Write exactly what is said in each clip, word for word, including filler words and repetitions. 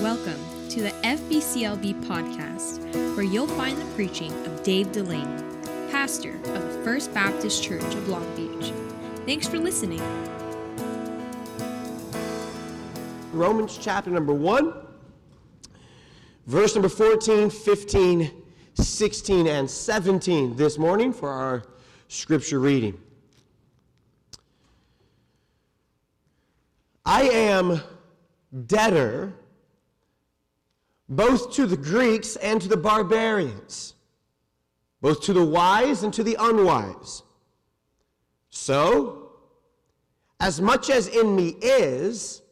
Welcome to the F B C L B podcast, where you'll find the preaching of Dave Delaney, pastor of the First Baptist Church of Long Beach. Thanks for listening. Romans chapter number one, verse number fourteen, fifteen, sixteen, and seventeen this morning for our scripture reading. I am debtor both to the Greeks and to the barbarians, both to the wise and to the unwise. So, as much as in me is,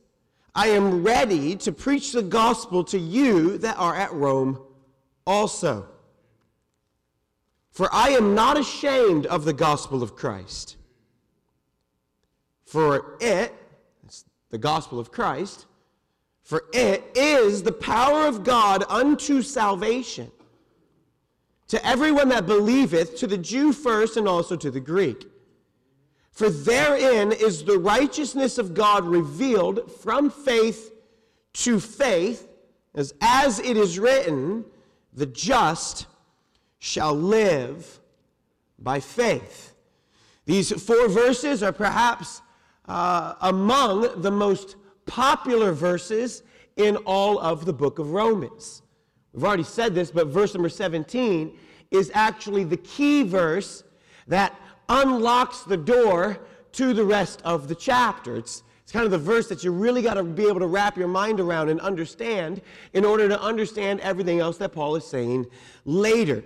I am ready to preach the gospel to you that are at Rome also. For I am not ashamed of the gospel of Christ. For it, the gospel of Christ, for it is the power of God unto salvation to everyone that believeth, to the Jew first and also to the Greek. For therein is the righteousness of God revealed from faith to faith, as, as it is written, the just shall live by faith. These four verses are perhaps Uh, among the most popular verses in all of the book of Romans. We've already said this, but verse number seventeen is actually the key verse that unlocks the door to the rest of the chapter. It's, it's kind of the verse that you really got to be able to wrap your mind around and understand in order to understand everything else that Paul is saying later.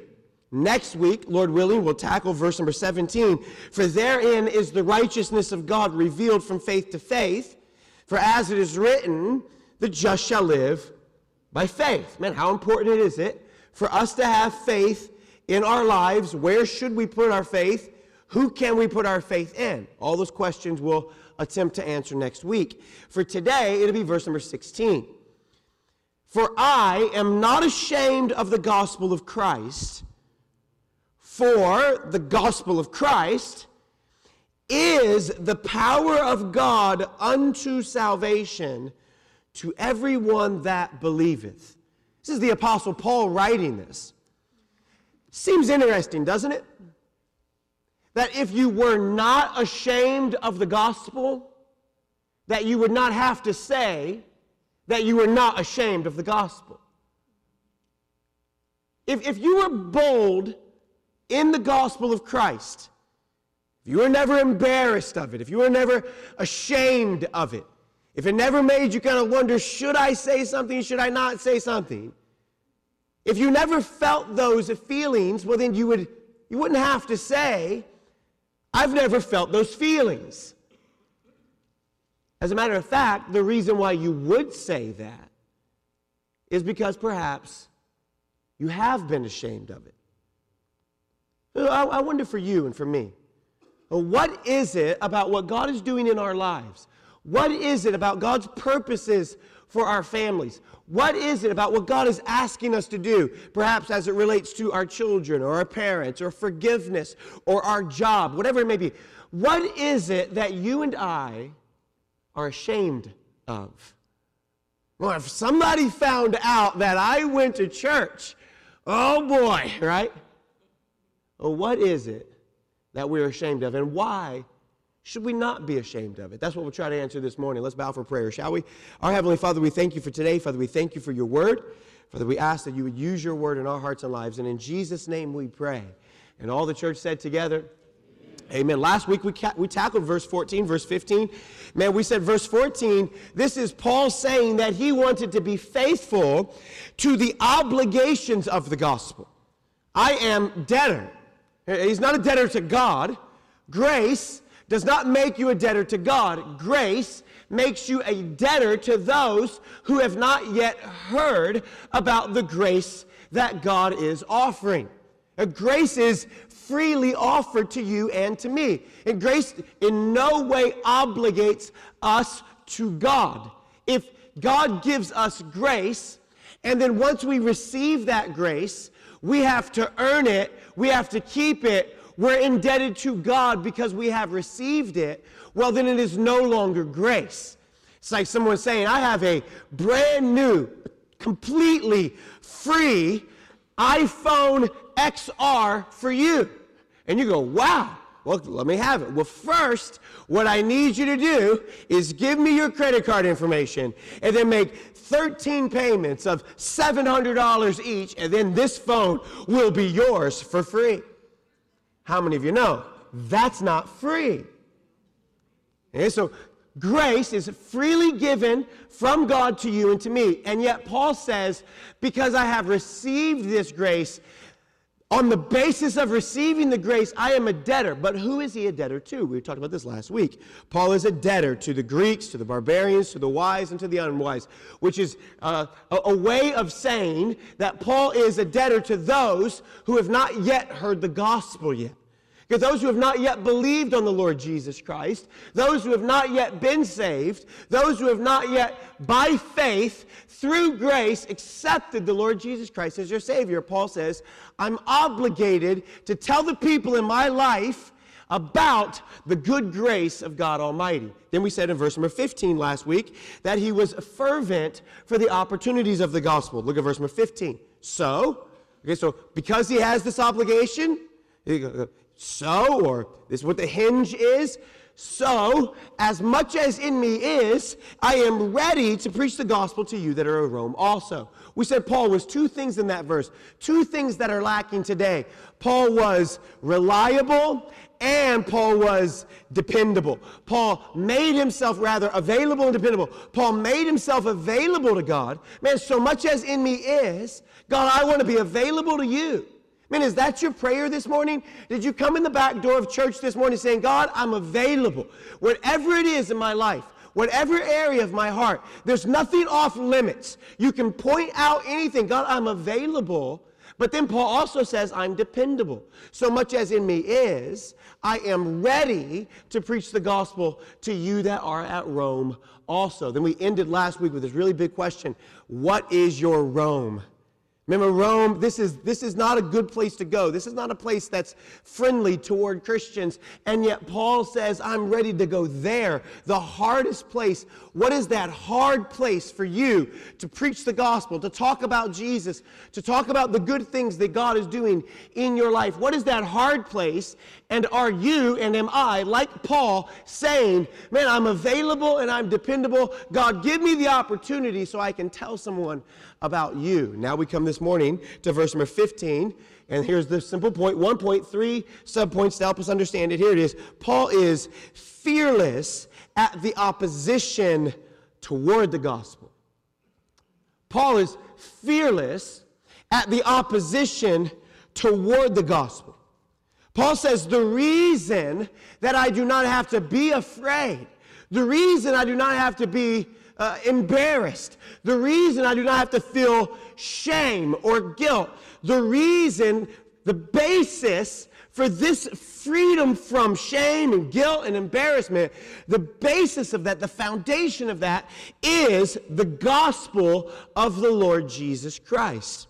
Next week, Lord willing, we'll tackle verse number seventeen. For therein is the righteousness of God revealed from faith to faith. For as it is written, the just shall live by faith. Man, how important is it for us to have faith in our lives? Where should we put our faith? Who can we put our faith in? All those questions we'll attempt to answer next week. For today, it'll be verse number sixteen. For I am not ashamed of the gospel of Christ. For the gospel of Christ is the power of God unto salvation to everyone that believeth. This is the Apostle Paul writing this. Seems interesting, doesn't it? That if you were not ashamed of the gospel, that you would not have to say that you were not ashamed of the gospel. If, if you were bold in the gospel of Christ, if you were never embarrassed of it, if you were never ashamed of it, if it never made you kind of wonder, should I say something, should I not say something? If you never felt those feelings, well then you would, you wouldn't have to say, I've never felt those feelings. As a matter of fact, the reason why you would say that is because perhaps you have been ashamed of it. I wonder for you and for me, what is it about what God is doing in our lives? What is it about God's purposes for our families? What is it about what God is asking us to do, perhaps as it relates to our children or our parents or forgiveness or our job, whatever it may be? What is it that you and I are ashamed of? Well, if somebody found out that I went to church, oh boy, right? Well, what is it that we're ashamed of, and why should we not be ashamed of it? That's what we'll try to answer this morning. Let's bow for prayer, shall we? Our Heavenly Father, we thank you for today. Father, we thank you for your word. Father, we ask that you would use your word in our hearts and lives, and in Jesus' name we pray. And all the church said together, amen. Amen. Last week we ca- we tackled verse fourteen, verse fifteen. Man, we said verse fourteen, this is Paul saying that he wanted to be faithful to the obligations of the gospel. I am debtor. He's not a debtor to God. Grace does not make you a debtor to God. Grace makes you a debtor to those who have not yet heard about the grace that God is offering. And grace is freely offered to you and to me. And grace in no way obligates us to God. If God gives us grace, and then once we receive that grace, we have to earn it. We have to keep it. We're indebted to God because we have received it. Well, then it is no longer grace. It's like someone saying, I have a brand new completely free iPhone X R for you. And you go, wow, well, let me have it. Well, first, what I need you to do is give me your credit card information and then make thirteen payments of seven hundred dollars each, and then this phone will be yours for free. How many of you know that's not free? Okay, so grace is freely given from God to you and to me. And yet Paul says, because I have received this grace, on the basis of receiving the grace, I am a debtor. But who is he a debtor to? We talked about this last week. Paul is a debtor to the Greeks, to the barbarians, to the wise, and to the unwise, which is uh, a, a way of saying that Paul is a debtor to those who have not yet heard the gospel yet. Because those who have not yet believed on the Lord Jesus Christ, those who have not yet been saved, those who have not yet, by faith, through grace, accepted the Lord Jesus Christ as your Savior, Paul says, I'm obligated to tell the people in my life about the good grace of God Almighty. Then we said in verse number fifteen last week that he was fervent for the opportunities of the gospel. Look at verse number fifteen. So, okay, so because he has this obligation, so, or this is what the hinge is, so, as much as in me is, I am ready to preach the gospel to you that are in Rome also. We said Paul was two things in that verse, two things that are lacking today. Paul was reliable and Paul was dependable. Paul made himself rather available and dependable. Paul made himself available to God. Man, so much as in me is, God, I want to be available to you. Man, is that your prayer this morning? Did you come in the back door of church this morning saying, God, I'm available. Whatever it is in my life, whatever area of my heart, there's nothing off limits. You can point out anything. God, I'm available. But then Paul also says, I'm dependable. So much as in me is, I am ready to preach the gospel to you that are at Rome also. Then we ended last week with this really big question. What is your Rome? Remember, Rome, this is this is not a good place to go. This is not a place that's friendly toward Christians. And yet Paul says, I'm ready to go there, the hardest place. What is that hard place for you to preach the gospel, to talk about Jesus, to talk about the good things that God is doing in your life? What is that hard place? And are you and am I, like Paul, saying, man, I'm available and I'm dependable. God, give me the opportunity so I can tell someone about you. Now we come this morning to verse number fifteen, and here's the simple point, one point, three subpoints to help us understand it. Here it is. Paul is fearless at the opposition toward the gospel. Paul is fearless at the opposition toward the gospel. Paul says, the reason that I do not have to be afraid, the reason I do not have to be Uh, embarrassed. The reason I do not have to feel shame or guilt. The reason, the basis for this freedom from shame and guilt and embarrassment, the basis of that, the foundation of that is the gospel of the Lord Jesus Christ.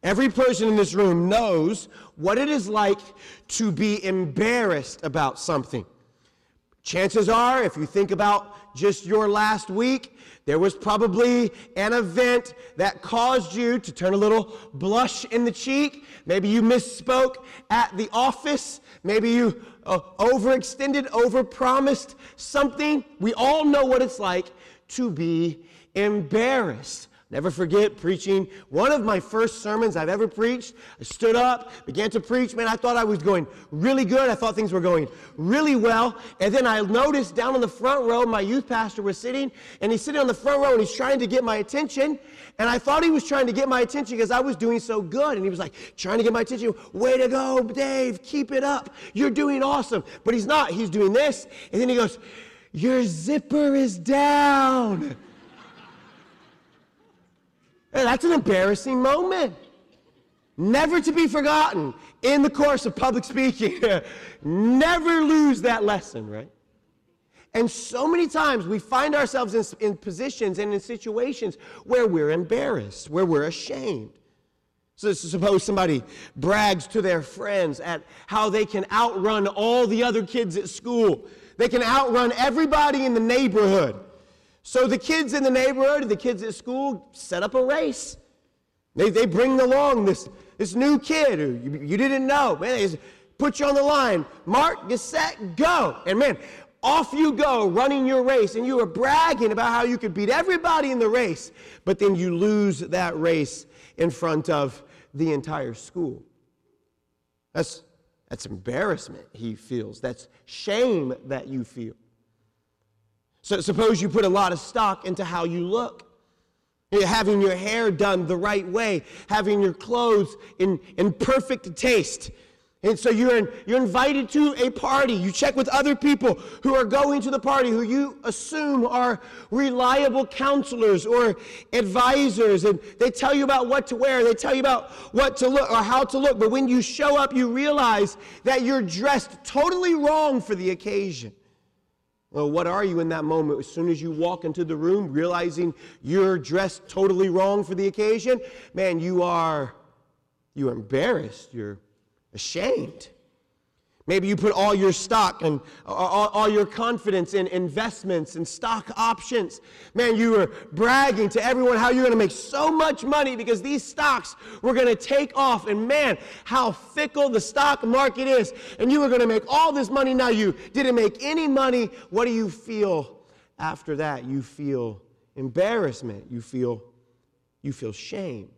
Every person in this room knows what it is like to be embarrassed about something. Chances are, if you think about just your last week, there was probably an event that caused you to turn a little blush in the cheek. Maybe you misspoke at the office. Maybe you uh, overextended, overpromised something. We all know what it's like to be embarrassed. Never forget preaching one of my first sermons I've ever preached. I stood up, began to preach. Man, I thought I was going really good. I thought things were going really well. And then I noticed down in the front row, my youth pastor was sitting, and he's sitting on the front row, and he's trying to get my attention. And I thought he was trying to get my attention because I was doing so good. And he was like, trying to get my attention. Way to go, Dave. Keep it up. You're doing awesome. But he's not. He's doing this. And then he goes, your zipper is down. And that's an embarrassing moment, never to be forgotten in the course of public speaking. Never lose that lesson, right? And so many times we find ourselves in, in positions and in situations where we're embarrassed, where we're ashamed. So suppose somebody brags to their friends at how they can outrun all the other kids at school. They can outrun everybody in the neighborhood. So the kids in the neighborhood, the kids at school, set up a race. They they bring along this, this new kid who you, you didn't know. Man, they just put you on the line. Mark, get set, go. And man, off you go running your race. And you were bragging about how you could beat everybody in the race. But then you lose that race in front of the entire school. That's, that's embarrassment he feels. That's shame that you feel. So suppose you put a lot of stock into how you look. Having your hair done the right way, having your clothes in, in perfect taste. And so you're in, you're invited to a party. You check with other people who are going to the party, who you assume are reliable counselors or advisors, and they tell you about what to wear, they tell you about what to look or how to look. But when you show up, you realize that you're dressed totally wrong for the occasion. Well, what are you in that moment? As soon as you walk into the room, realizing you're dressed totally wrong for the occasion, man, you are, you're embarrassed. You're ashamed. Maybe you put all your stock and all, all your confidence in investments and stock options. Man, you were bragging to everyone how you're going to make so much money because these stocks were going to take off. And man, how fickle the stock market is. And you were going to make all this money. Now you didn't make any money. What do you feel after that? You feel embarrassment. You feel, you feel shame.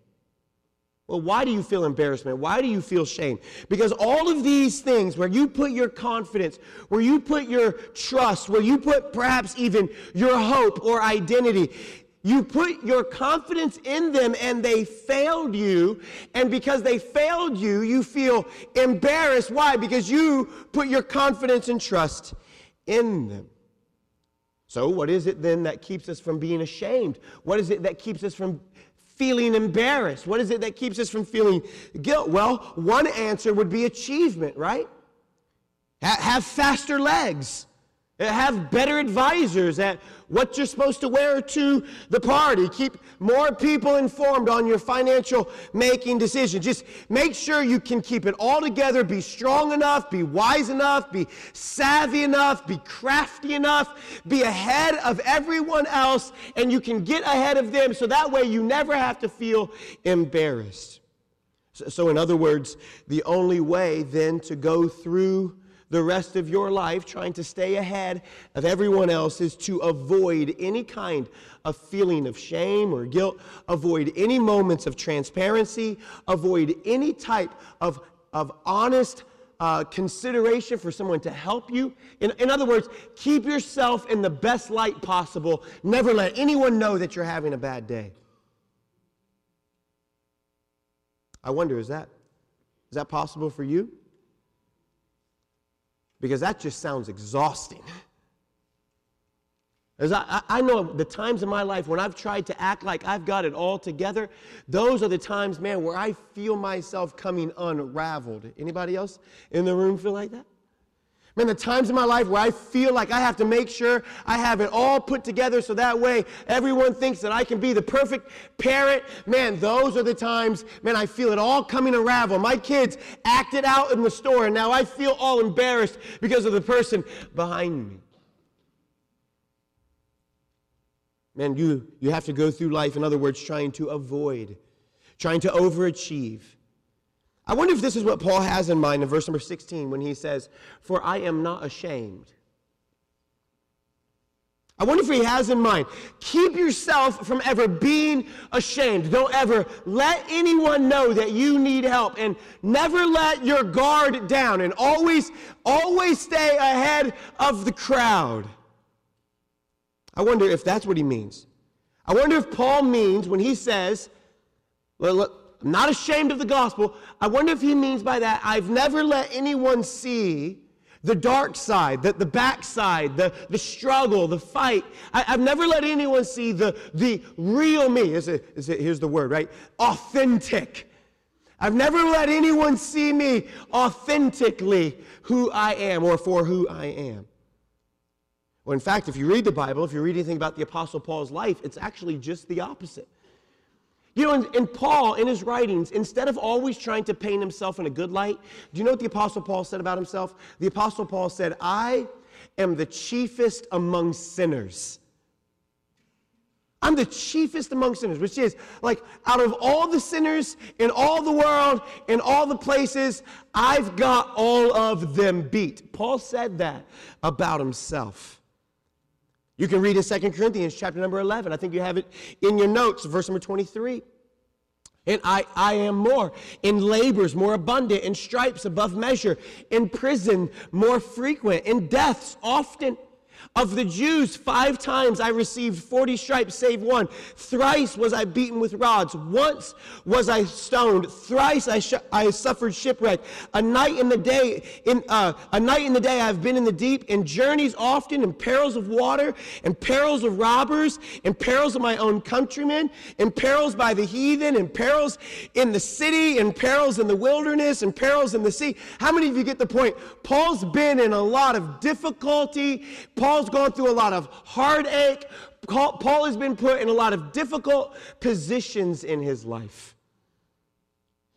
Well, why do you feel embarrassment? Why do you feel shame? Because all of these things where you put your confidence, where you put your trust, where you put perhaps even your hope or identity, you put your confidence in them and they failed you. And because they failed you, you feel embarrassed. Why? Because you put your confidence and trust in them. So what is it then that keeps us from being ashamed? What is it that keeps us from feeling embarrassed? What is it that keeps us from feeling guilt? Well, one answer would be achievement, right? Ha- have faster legs. Have better advisors at what you're supposed to wear to the party. Keep more people informed on your financial making decisions. Just make sure you can keep it all together. Be strong enough, be wise enough, be savvy enough, be crafty enough, be ahead of everyone else, and you can get ahead of them so that way you never have to feel embarrassed. So, so in other words, the only way then to go through the rest of your life trying to stay ahead of everyone else is to avoid any kind of feeling of shame or guilt, avoid any moments of transparency, avoid any type of, of honest uh, consideration for someone to help you. In, in other words, keep yourself in the best light possible. Never let anyone know that you're having a bad day. I wonder, is that is that possible for you? Because that just sounds exhausting. As I, I know the times in my life when I've tried to act like I've got it all together, those are the times, man, where I feel myself coming unraveled. Anybody else in the room feel like that? Man, the times in my life where I feel like I have to make sure I have it all put together so that way everyone thinks that I can be the perfect parent. Man, those are the times, man, I feel it all coming unravel. My kids acted out in the store, and now I feel all embarrassed because of the person behind me. Man, you, you have to go through life, in other words, trying to avoid, trying to overachieve. I wonder if this is what Paul has in mind in verse number sixteen when he says, "For I am not ashamed." I wonder if he has in mind, keep yourself from ever being ashamed. Don't ever let anyone know that you need help, and never let your guard down, and always, always stay ahead of the crowd. I wonder if that's what he means. I wonder if Paul means when he says, well, look, I'm not ashamed of the gospel. I wonder if he means by that, I've never let anyone see the dark side, the, the back side, the, the struggle, the fight. I, I've never let anyone see the, the real me. Is it, is it, here's the word, right? Authentic. I've never let anyone see me authentically who I am or for who I am. Well, in fact, if you read the Bible, if you read anything about the Apostle Paul's life, it's actually just the opposite. You know, and, and Paul, in his writings, instead of always trying to paint himself in a good light, do you know what the Apostle Paul said about himself? The Apostle Paul said, I am the chiefest among sinners. I'm the chiefest among sinners, which is like out of all the sinners in all the world, in all the places, I've got all of them beat. Paul said that about himself. You can read in Second Corinthians chapter number eleven. I think you have it in your notes, verse number twenty-three. And I, I am more, in labors more abundant, in stripes above measure, in prison more frequent, in deaths often. Of the Jews, five times I received forty stripes, save one. Thrice was I beaten with rods. Once was I stoned. Thrice I, sh- I suffered shipwreck. A night in the day, in uh, a night in the day, I have been in the deep, in journeys often, in perils of water, in perils of robbers, in perils of my own countrymen, in perils by the heathen, in perils in the city, in perils in the wilderness, in perils in the sea. How many of you get the point? Paul's been in a lot of difficulty. Paul Paul's gone through a lot of heartache. Paul has been put in a lot of difficult positions in his life.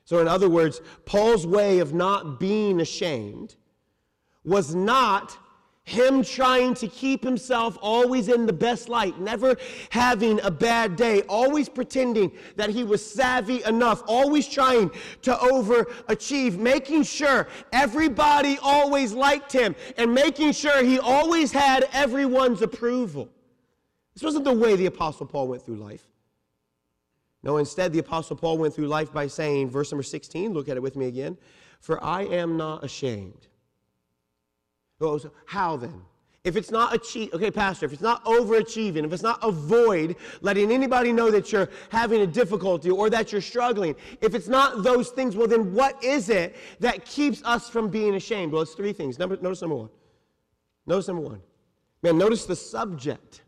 So in other words, Paul's way of not being ashamed was not him trying to keep himself always in the best light, never having a bad day, always pretending that he was savvy enough, always trying to overachieve, making sure everybody always liked him, and making sure he always had everyone's approval. This wasn't the way the Apostle Paul went through life. No, instead, the Apostle Paul went through life by saying, verse number sixteen, look at it with me again, "For I am not ashamed." Well, so how then? If it's not achieve, okay, Pastor, if it's not overachieving, if it's not avoid letting anybody know that you're having a difficulty or that you're struggling, if it's not those things, well, then what is it that keeps us from being ashamed? Well, it's three things. Number, notice number one. Notice number one. Man, notice the subject.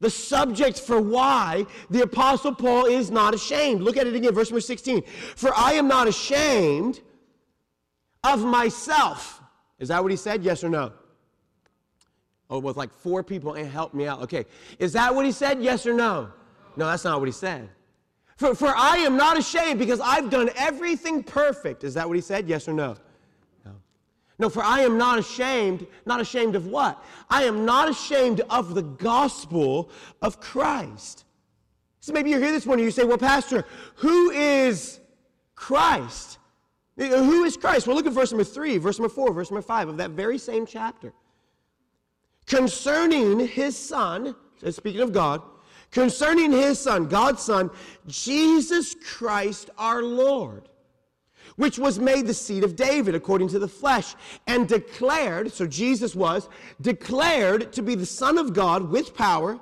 The subject for why the Apostle Paul is not ashamed. Look at it again, verse number sixteen. "For I am not ashamed of myself." Is that what he said? Yes or no? Oh, with like four people and help me out. Okay. Is that what he said? Yes or no? No, that's not what he said. For, for I am not ashamed because I've done everything perfect. Is that what he said? Yes or no? No. No, for I am not ashamed. Not ashamed of what? I am not ashamed of the gospel of Christ. So maybe you're here this morning and you say, well, Pastor, who is Christ? Who is Christ? Well, look at verse number three, verse number four, verse number five of that very same chapter. Concerning his son, speaking of God, concerning his son, God's son, Jesus Christ our Lord, which was made the seed of David according to the flesh, and declared, so Jesus was, declared to be the Son of God with power,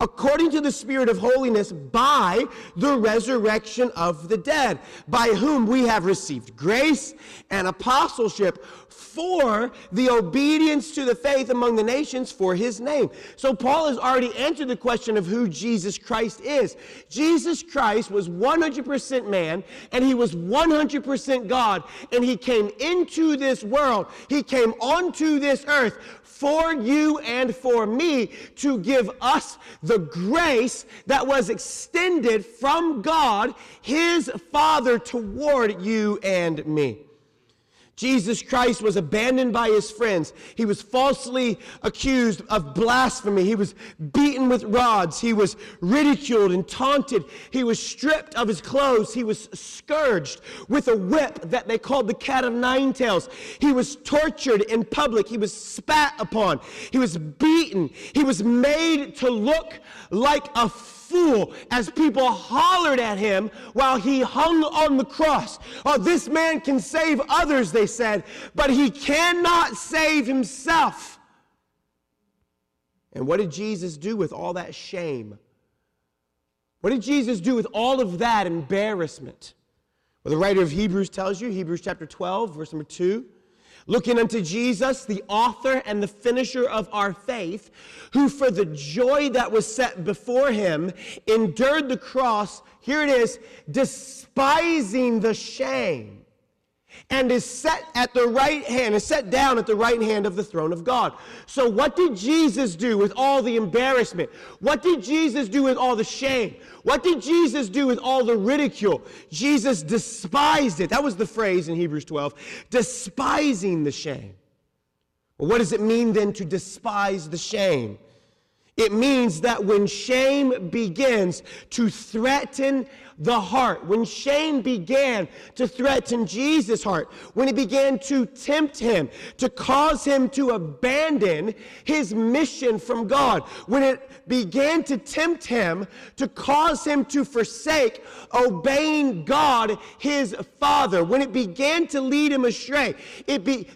according to the Spirit of holiness, by the resurrection of the dead, by whom we have received grace and apostleship for the obedience to the faith among the nations for his name. So Paul has already answered the question of who Jesus Christ is. Jesus Christ was one hundred percent man, and he was one hundred percent God, and he came into this world. He came onto this earth for you and for me to give us the grace that was extended from God, his Father, toward you and me. Jesus Christ was abandoned by his friends. He was falsely accused of blasphemy. He was beaten with rods. He was ridiculed and taunted. He was stripped of his clothes. He was scourged with a whip that they called the cat of nine tails. He was tortured in public. He was spat upon. He was beaten. He was made to look like a fool as people hollered at him while he hung on the cross. "Oh, this man can save others," they said, "but he cannot save himself." And what did Jesus do with all that shame? What did Jesus do with all of that embarrassment? Well, the writer of Hebrews tells you, Hebrews chapter twelve, verse number two, "Looking unto Jesus, the author and the finisher of our faith, who for the joy that was set before him endured the cross," here it is, "despising the shame, and is set at the right hand, is set down at the right hand of the throne of God." So what did Jesus do with all the embarrassment? What did Jesus do with all the shame? What did Jesus do with all the ridicule? Jesus despised it. That was the phrase in Hebrews twelve, despising the shame. Well, what does it mean then to despise the shame? It means that when shame begins to threaten the heart, when shame began to threaten Jesus' heart, when it began to tempt him, to cause him to abandon his mission from God, when it began to tempt him, to cause him to forsake obeying God, his Father, when it began to lead him astray, it be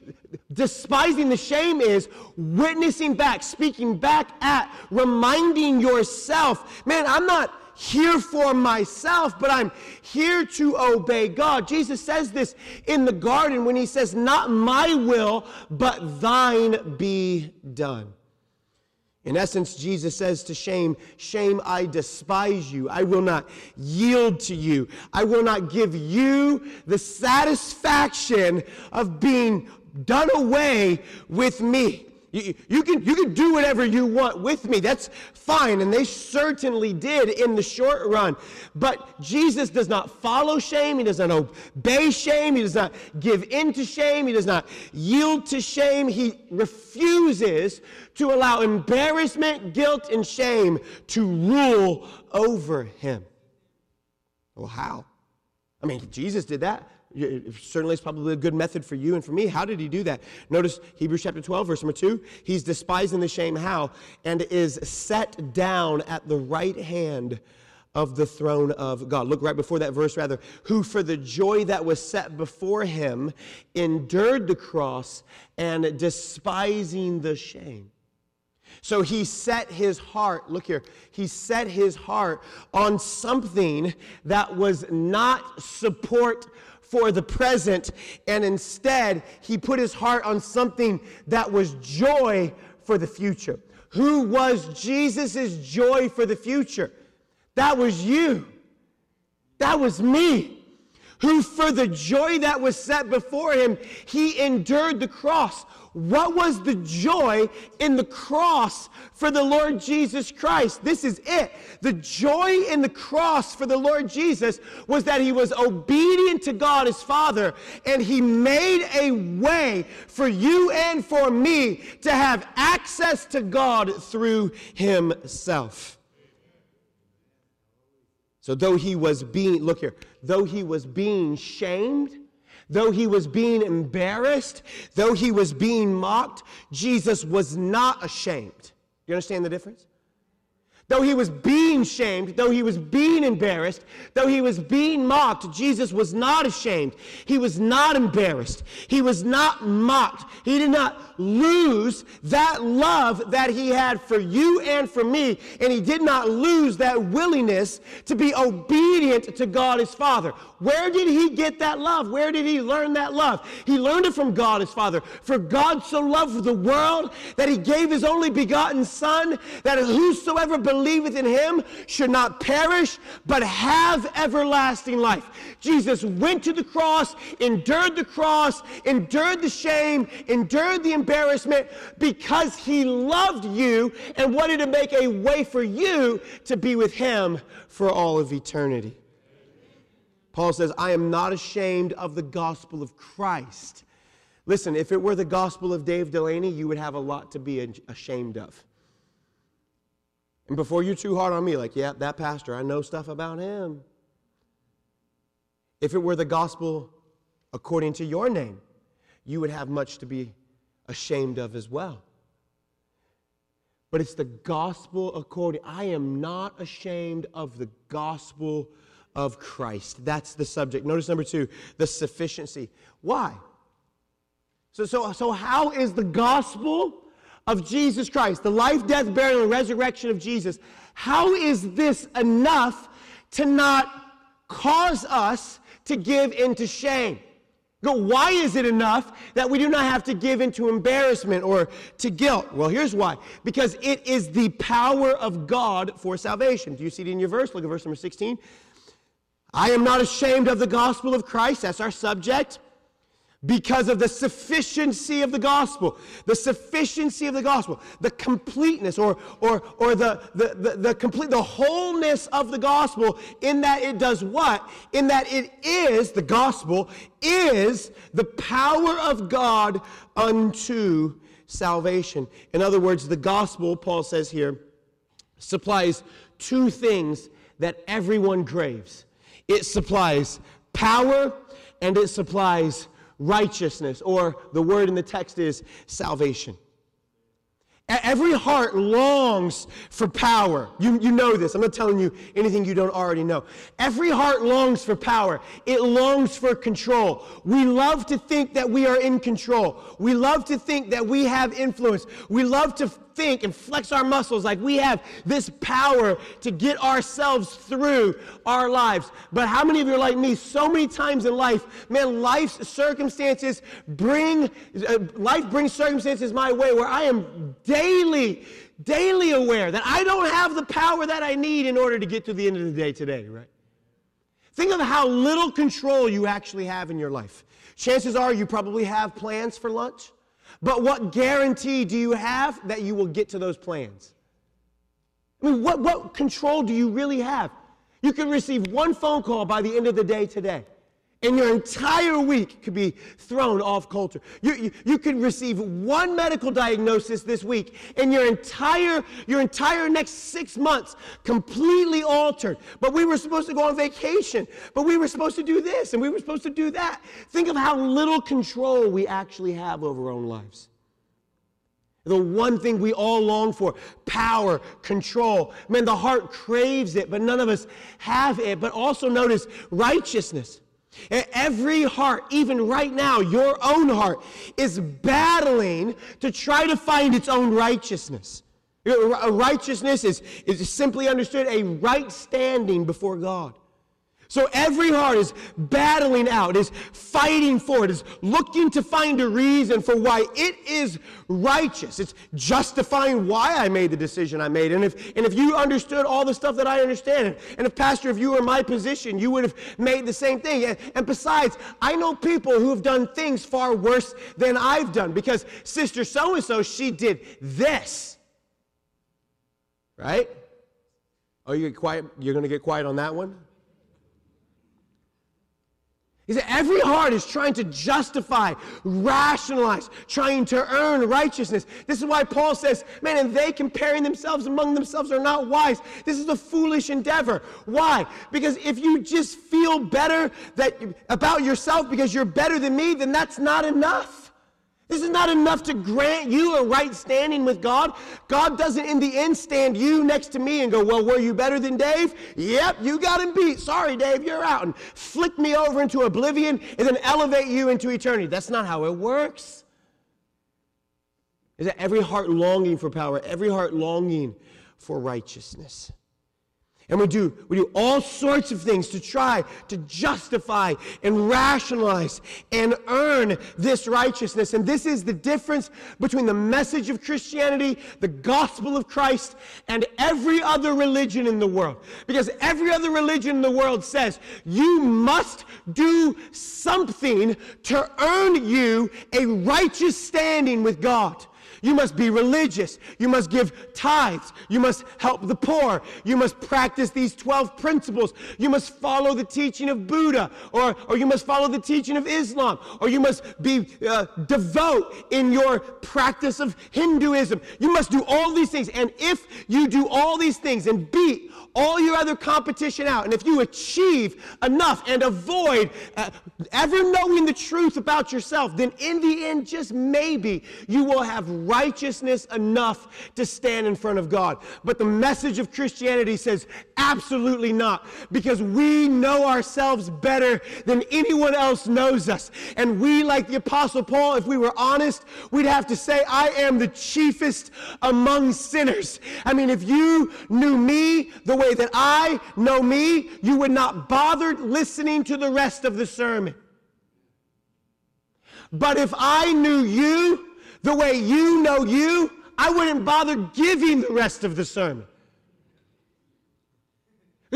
despising the shame is witnessing back, speaking back at, reminding yourself, man, I'm not here for myself, but I'm here to obey God. Jesus says this in the garden when he says, not my will, but thine be done. In essence, Jesus says to shame, shame, I despise you. I will not yield to you. I will not give you the satisfaction of being done away with me. You, you, can, you can do whatever you want with me. That's fine. And they certainly did in the short run. But Jesus does not follow shame. He does not obey shame. He does not give in to shame. He does not yield to shame. He refuses to allow embarrassment, guilt, and shame to rule over him. Well, how? I mean, Jesus did that. It certainly is probably a good method for you and for me. How did he do that? Notice Hebrews chapter twelve, verse number two. He's despising the shame how? And is set down at the right hand of the throne of God. Look right before that verse, rather. Who for the joy that was set before him endured the cross and despising the shame. So he set his heart, look here, he set his heart on something that was not support for the present, and instead he put his heart on something that was joy for the future. Who was Jesus' joy for the future? That was you. That was me. Who for the joy that was set before him, he endured the cross. What was the joy in the cross for the Lord Jesus Christ? This is it. The joy in the cross for the Lord Jesus was that he was obedient to God his Father, and he made a way for you and for me to have access to God through himself. So though he was being, look here, though he was being shamed, though he was being embarrassed, though he was being mocked, Jesus was not ashamed. You understand the difference? Though he was being shamed, though he was being embarrassed, though he was being mocked, Jesus was not ashamed. He was not embarrassed. He was not mocked. He did not lose that love that he had for you and for me, and he did not lose that willingness to be obedient to God his Father. Where did he get that love? Where did he learn that love? He learned it from God his Father. For God so loved the world that he gave his only begotten Son, that whosoever believes believeth in him should not perish, but have everlasting life. Jesus went to the cross, endured the cross, endured the shame, endured the embarrassment, because he loved you and wanted to make a way for you to be with him for all of eternity. Paul says, I am not ashamed of the gospel of Christ. Listen, if it were the gospel of Dave Delaney, you would have a lot to be ashamed of. And before you're too hard on me, like, yeah, that pastor, I know stuff about him. If it were the gospel according to your name, you would have much to be ashamed of as well. But it's the gospel according, I am not ashamed of the gospel of Christ. That's the subject. Notice number two, the sufficiency. Why? So, so, so how is the gospel of Jesus Christ, the life, death, burial, and resurrection of Jesus, how is this enough to not cause us to give into shame? Go, why is it enough that we do not have to give into embarrassment or to guilt? Well, here's why. Because it is the power of God for salvation. Do you see it in your verse? Look at verse number sixteen. I am not ashamed of the gospel of Christ. That's our subject. Because of the sufficiency of the gospel, the sufficiency of the gospel, the completeness or or or the, the, the, the complete the wholeness of the gospel, in that it does what? In that it is, the gospel is the power of God unto salvation. In other words, the gospel, Paul says here, supplies two things that everyone craves. It supplies power and it supplies righteousness, or the word in the text is salvation. Every heart longs for power. You, you know this. I'm not telling you anything you don't already know. Every heart longs for power. It longs for control. We love to think that we are in control. We love to think that we have influence. We love to think and flex our muscles like we have this power to get ourselves through our lives. But how many of you are like me? So many times in life, man, life's circumstances bring, uh, life brings circumstances my way where I am dead. Daily, daily aware that I don't have the power that I need in order to get to the end of the day today, right? Think of how little control you actually have in your life. Chances are you probably have plans for lunch, but what guarantee do you have that you will get to those plans? I mean, what, what control do you really have? You could receive one phone call by the end of the day today, and your entire week could be thrown off kilter. You, you, you could receive one medical diagnosis this week, and your entire your entire next six months completely altered. But we were supposed to go on vacation. But we were supposed to do this, and we were supposed to do that. Think of how little control we actually have over our own lives. The one thing we all long for, power, control. Man, the heart craves it, but none of us have it. But also notice righteousness. Every heart, even right now, your own heart, is battling to try to find its own righteousness. Righteousness is, is simply understood a right standing before God. So every heart is battling out, is fighting for it, is looking to find a reason for why it is righteous. It's justifying why I made the decision I made. And if and if you understood all the stuff that I understand, and if, Pastor, if you were in my position, you would have made the same thing. And, and besides, I know people who have done things far worse than I've done because Sister So-and-so, she did this. Right? Oh, you get quiet. You're going to get quiet on that one? He said, every heart is trying to justify, rationalize, trying to earn righteousness. This is why Paul says, man, and they comparing themselves among themselves are not wise. This is a foolish endeavor. Why? Because if you just feel better that about yourself because you're better than me, then that's not enough. This is not enough to grant you a right standing with God. God doesn't, in the end, stand you next to me and go, well, were you better than Dave? Yep, you got him beat. Sorry, Dave, you're out. And flick me over into oblivion and then elevate you into eternity. That's not how it works. Is that every heart longing for power, every heart longing for righteousness. And we do, we do all sorts of things to try to justify and rationalize and earn this righteousness. And this is the difference between the message of Christianity, the gospel of Christ, and every other religion in the world. Because every other religion in the world says, you must do something to earn you a righteous standing with God. You must be religious. You must give tithes. You must help the poor. You must practice these twelve principles. You must follow the teaching of Buddha, or, or you must follow the teaching of Islam, or you must be uh, devout in your practice of Hinduism. You must do all these things. And if you do all these things and beat all your other competition out, and if you achieve enough and avoid uh, ever knowing the truth about yourself, then in the end, just maybe, you will have righteousness enough to stand in front of God. But the message of Christianity says absolutely not, because we know ourselves better than anyone else knows us. And we, like the Apostle Paul, if we were honest, we'd have to say, I am the chiefest among sinners. I mean, if you knew me the way that I know me, you would not bother listening to the rest of the sermon. But if I knew you the way you know you, I wouldn't bother giving the rest of the sermon.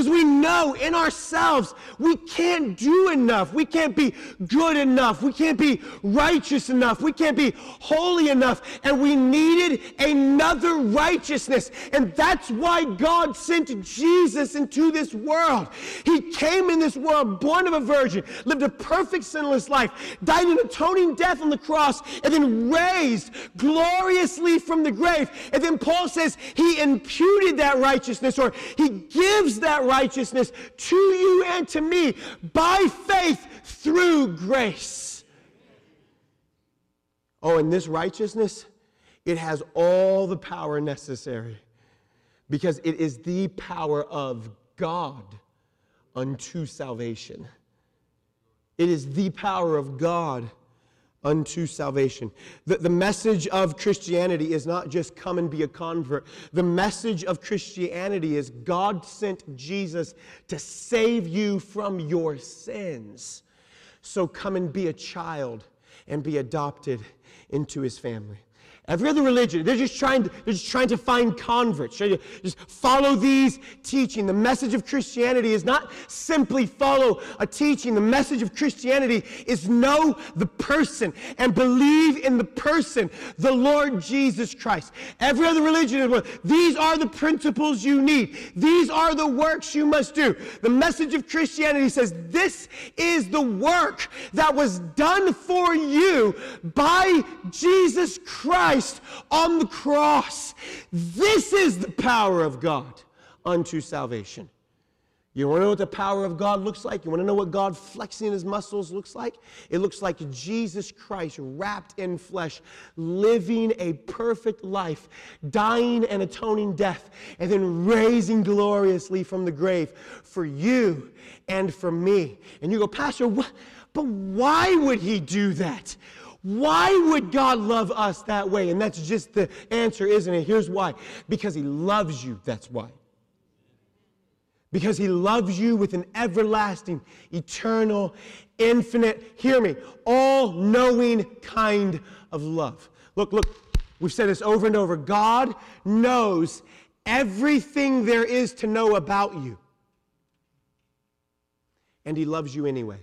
Because we know in ourselves we can't do enough. We can't be good enough. We can't be righteous enough. We can't be holy enough. And we needed another righteousness. And that's why God sent Jesus into this world. He came in this world, born of a virgin, lived a perfect sinless life, died an atoning death on the cross, and then raised gloriously from the grave. And then Paul says he imputed that righteousness, or he gives that righteousness to you and to me by faith through grace. Oh, and this righteousness, it has all the power necessary because it is the power of God unto salvation. It is the power of God unto salvation. The, the message of Christianity is not just come and be a convert. The message of Christianity is God sent Jesus to save you from your sins. So come and be a child and be adopted into his family. Every other religion, they're just trying to, they're just trying to find converts. Just follow these teaching. The message of Christianity is not simply follow a teaching. The message of Christianity is know the person and believe in the person, the Lord Jesus Christ. Every other religion is, well, these are the principles you need. These are the works you must do. The message of Christianity says this is the work that was done for you by Jesus Christ on the cross. This is the power of God unto salvation. You want to know what the power of God looks like? You want to know what God flexing his muscles looks like? It looks like Jesus Christ wrapped in flesh, living a perfect life, dying an atoning death, and then raising gloriously from the grave for you and for me. And you go, Pastor, what? But why would he do that? Why would God love us that way? And that's just the answer, isn't it? Here's why. Because he loves you, that's why. Because he loves you with an everlasting, eternal, infinite, hear me, all-knowing kind of love. Look, look, we've said this over and over. God knows everything there is to know about you. And he loves you anyway.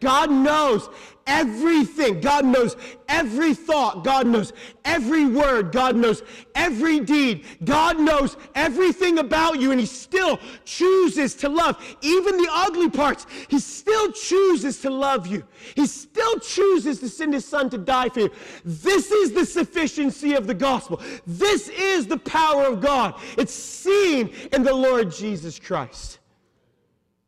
God knows everything. God knows every thought. God knows every word. God knows every deed. God knows everything about you, and he still chooses to love. Even the ugly parts, he still chooses to love you. He still chooses to send his son to die for you. This is the sufficiency of the gospel. This is the power of God. It's seen in the Lord Jesus Christ.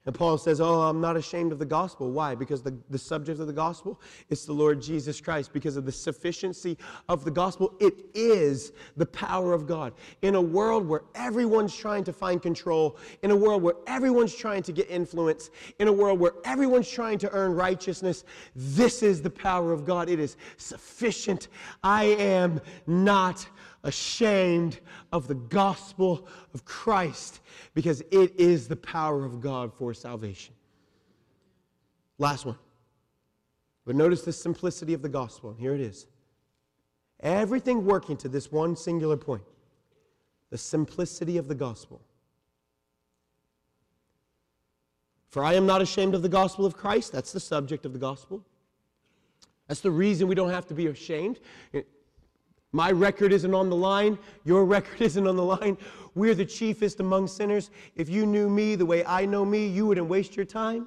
And Paul says, oh, I'm not ashamed of the gospel. Why? Because the, the subject of the gospel is the Lord Jesus Christ. Because of the sufficiency of the gospel, it is the power of God. In a world where everyone's trying to find control, in a world where everyone's trying to get influence, in a world where everyone's trying to earn righteousness, this is the power of God. It is sufficient. I am not ashamed of the gospel of Christ, because it is the power of God for salvation. Last one. But notice the simplicity of the gospel. Here it is. Everything working to this one singular point. The simplicity of the gospel. For I am not ashamed of the gospel of Christ. That's the subject of the gospel. That's the reason we don't have to be ashamed. My record isn't on the line. Your record isn't on the line. We're the chiefest among sinners. If you knew me the way I know me, you wouldn't waste your time.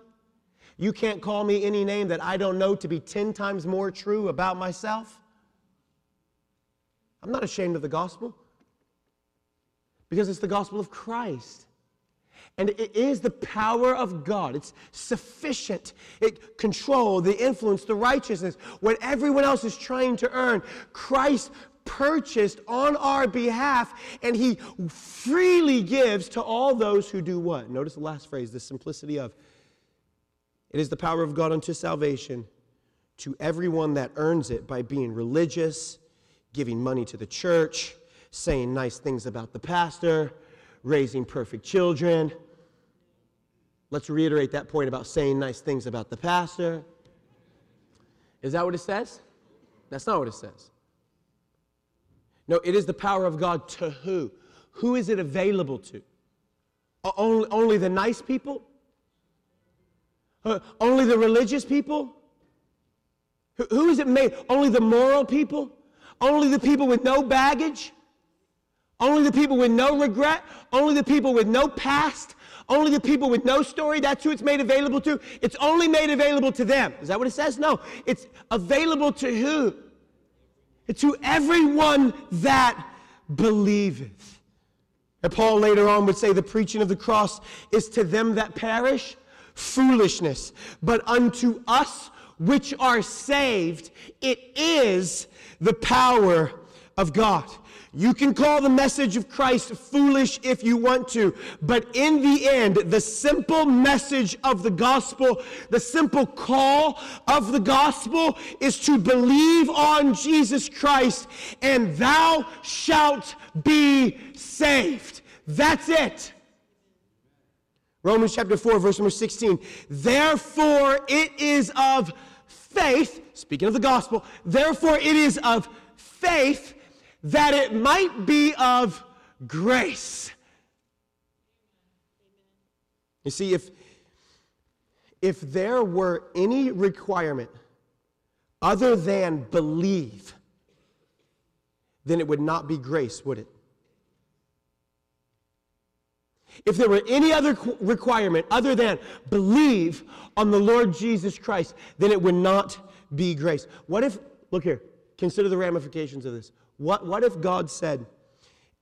You can't call me any name that I don't know to be ten times more true about myself. I'm not ashamed of the gospel because it's the gospel of Christ. And it is the power of God. It's sufficient. It controls the influence, the righteousness. What everyone else is trying to earn, Christ purchased on our behalf, and he freely gives to all those who do what? Notice the last phrase, the simplicity of. It is the power of God unto salvation to everyone that earns it by being religious, giving money to the church, saying nice things about the pastor, raising perfect children. Let's reiterate that point about saying nice things about the pastor. Is that what it says? That's not what it says. No, it is the power of God to who? Who is it available to? Only, only the nice people? Uh, only the religious people? Who, who is it made? Only the moral people? Only the people with no baggage? Only the people with no regret? Only the people with no past? Only the people with no story? That's who it's made available to? It's only made available to them. Is that what it says? No. It's available to who? It's to everyone that believeth. And Paul later on would say the preaching of the cross is to them that perish foolishness, but unto us which are saved, it is the power of God. You can call the message of Christ foolish if you want to, but in the end, the simple message of the gospel, the simple call of the gospel is to believe on Jesus Christ, and thou shalt be saved. That's it. Romans chapter four, verse number sixteen. Therefore, it is of faith, speaking of the gospel, therefore it is of faith that it might be of grace. You see, if, if there were any requirement other than believe, then it would not be grace, would it? If there were any other requirement other than believe on the Lord Jesus Christ, then it would not be grace. What if, look here, consider the ramifications of this. What, what if God said,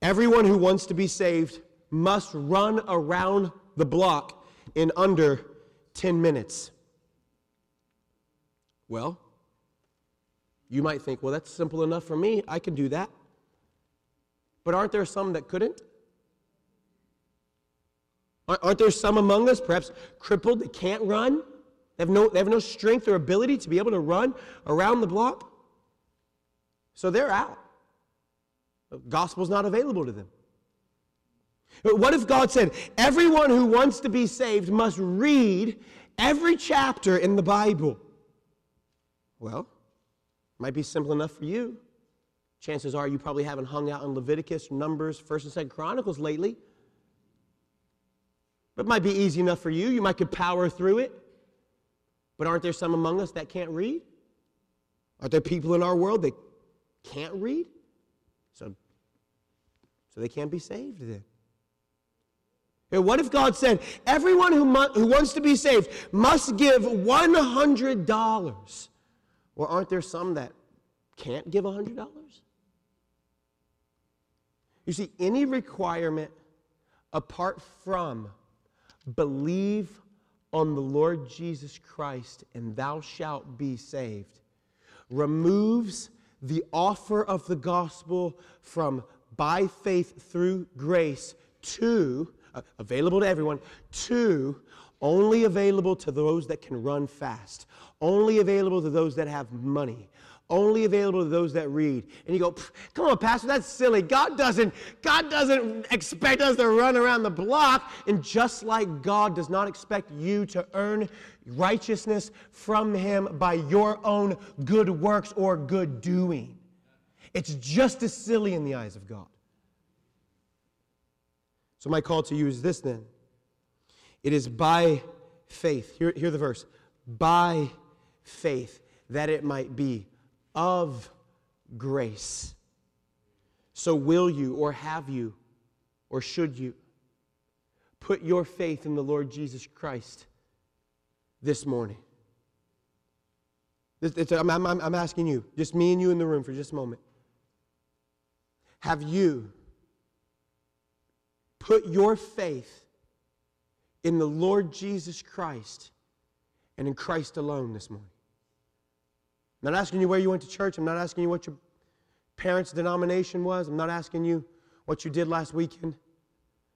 everyone who wants to be saved must run around the block in under ten minutes? Well, you might think, well, that's simple enough for me. I can do that. But aren't there some that couldn't? Aren't there some among us, perhaps crippled, that can't run? They have no, they have no strength or ability to be able to run around the block? So they're out. The gospel's not available to them. What if God said, everyone who wants to be saved must read every chapter in the Bible? Well, it might be simple enough for you. Chances are you probably haven't hung out in Leviticus, Numbers, First and Second Chronicles lately. But it might be easy enough for you. You might could power through it. But aren't there some among us that can't read? Aren't there people in our world that can't read? So, so they can't be saved then. And what if God said, everyone who, mu- who wants to be saved must give one hundred dollars? Well, aren't there some that can't give one hundred dollars? You see, any requirement apart from believe on the Lord Jesus Christ and thou shalt be saved removes the offer of the gospel from by faith through grace to, uh, available to everyone, to only available to those that can run fast, only available to those that have money, only available to those that read. And you go, come on, Pastor, that's silly. God doesn't, God doesn't expect us to run around the block. And just like God does not expect you to earn righteousness from Him by your own good works or good doing. It's just as silly in the eyes of God. So my call to you is this then. It is by faith. Hear, hear the verse. By faith that it might be of grace. So will you or have you or should you put your faith in the Lord Jesus Christ this morning? This, it's, I'm, I'm, I'm asking you, just me and you in the room for just a moment. Have you put your faith in the Lord Jesus Christ and in Christ alone this morning? I'm not asking you where you went to church. I'm not asking you what your parents' denomination was. I'm not asking you what you did last weekend.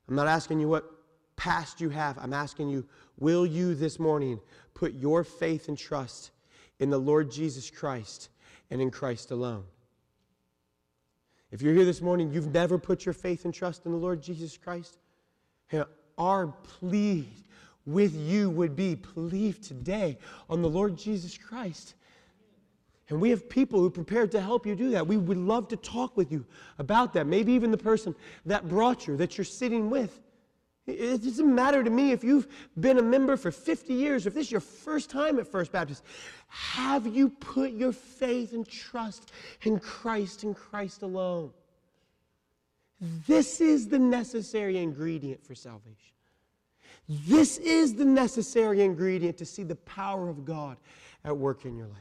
I'm not asking you what past you have. I'm asking you, will you this morning put your faith and trust in the Lord Jesus Christ and in Christ alone? If you're here this morning, you've never put your faith and trust in the Lord Jesus Christ, our plea with you would be, believe today on the Lord Jesus Christ. And we have people who are prepared to help you do that. We would love to talk with you about that. Maybe even the person that brought you, that you're sitting with. It doesn't matter to me if you've been a member for fifty years, if this is your first time at First Baptist. Have you put your faith and trust in Christ and Christ alone? This is the necessary ingredient for salvation. This is the necessary ingredient to see the power of God at work in your life.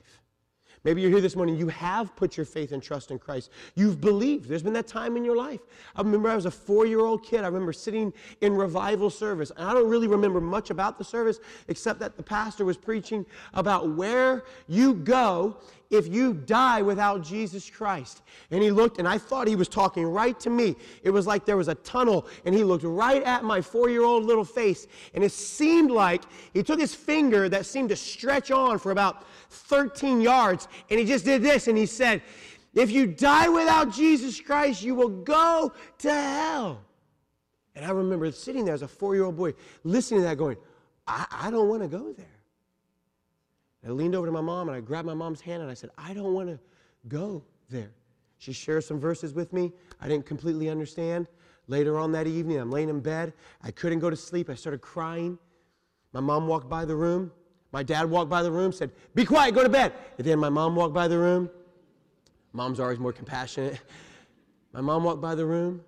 Maybe you're here this morning, you have put your faith and trust in Christ. You've believed. There's been that time in your life. I remember I was a four-year-old kid. I remember sitting in revival service. And I don't really remember much about the service, except that the pastor was preaching about where you go if you die without Jesus Christ. And he looked, and I thought he was talking right to me. It was like there was a tunnel, and he looked right at my four-year-old little face. And it seemed like he took his finger that seemed to stretch on for about thirteen yards, and he just did this, and he said, if you die without Jesus Christ, you will go to hell. And I remember sitting there as a four-year-old boy, listening to that going, I, I don't want to go there. I leaned over to my mom, and I grabbed my mom's hand, and I said, I don't want to go there. She shared some verses with me I didn't completely understand. Later on that evening, I'm laying in bed. I couldn't go to sleep. I started crying. My mom walked by the room. My dad walked by the room, said, be quiet, go to bed. And then my mom walked by the room. Mom's always more compassionate. My mom walked by the room,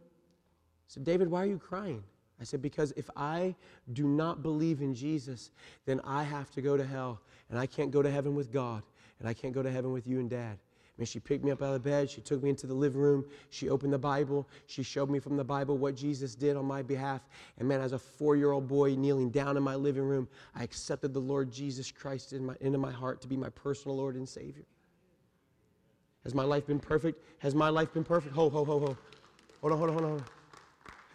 said, David, why are you crying? I said, because if I do not believe in Jesus, then I have to go to hell. And I can't go to heaven with God. And I can't go to heaven with you and Dad. I mean, she picked me up out of bed. She took me into the living room. She opened the Bible. She showed me from the Bible what Jesus did on my behalf. And man, as a four-year-old boy kneeling down in my living room, I accepted the Lord Jesus Christ in my, into my heart to be my personal Lord and Savior. Has my life been perfect? Has my life been perfect? Ho, ho, ho, ho. Hold on, hold on, hold on.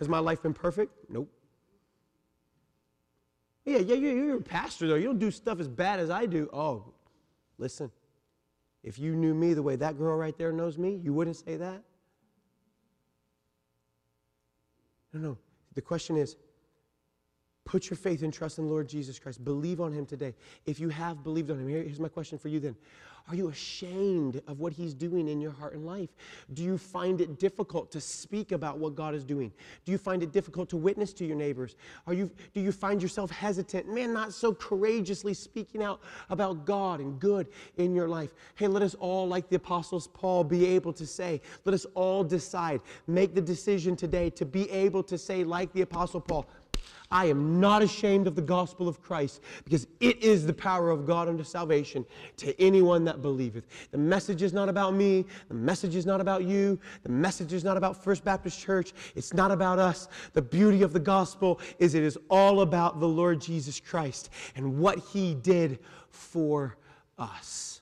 Has my life been perfect? Nope. Yeah, yeah, you're a pastor, though. You don't do stuff as bad as I do. Oh, listen. If you knew me the way that girl right there knows me, you wouldn't say that? No, no. The question is, put your faith and trust in the Lord Jesus Christ. Believe on Him today. If you have believed on Him, here, here's my question for you then. Are you ashamed of what He's doing in your heart and life? Do you find it difficult to speak about what God is doing? Do you find it difficult to witness to your neighbors? Are you, do you find yourself hesitant? Man, not so courageously speaking out about God and good in your life. Hey, let us all, like the Apostles Paul, be able to say, let us all decide, make the decision today to be able to say, like the Apostle Paul, I am not ashamed of the gospel of Christ, because it is the power of God unto salvation to anyone that believeth. The message is not about me. The message is not about you. The message is not about First Baptist Church. It's not about us. The beauty of the gospel is it is all about the Lord Jesus Christ and what He did for us.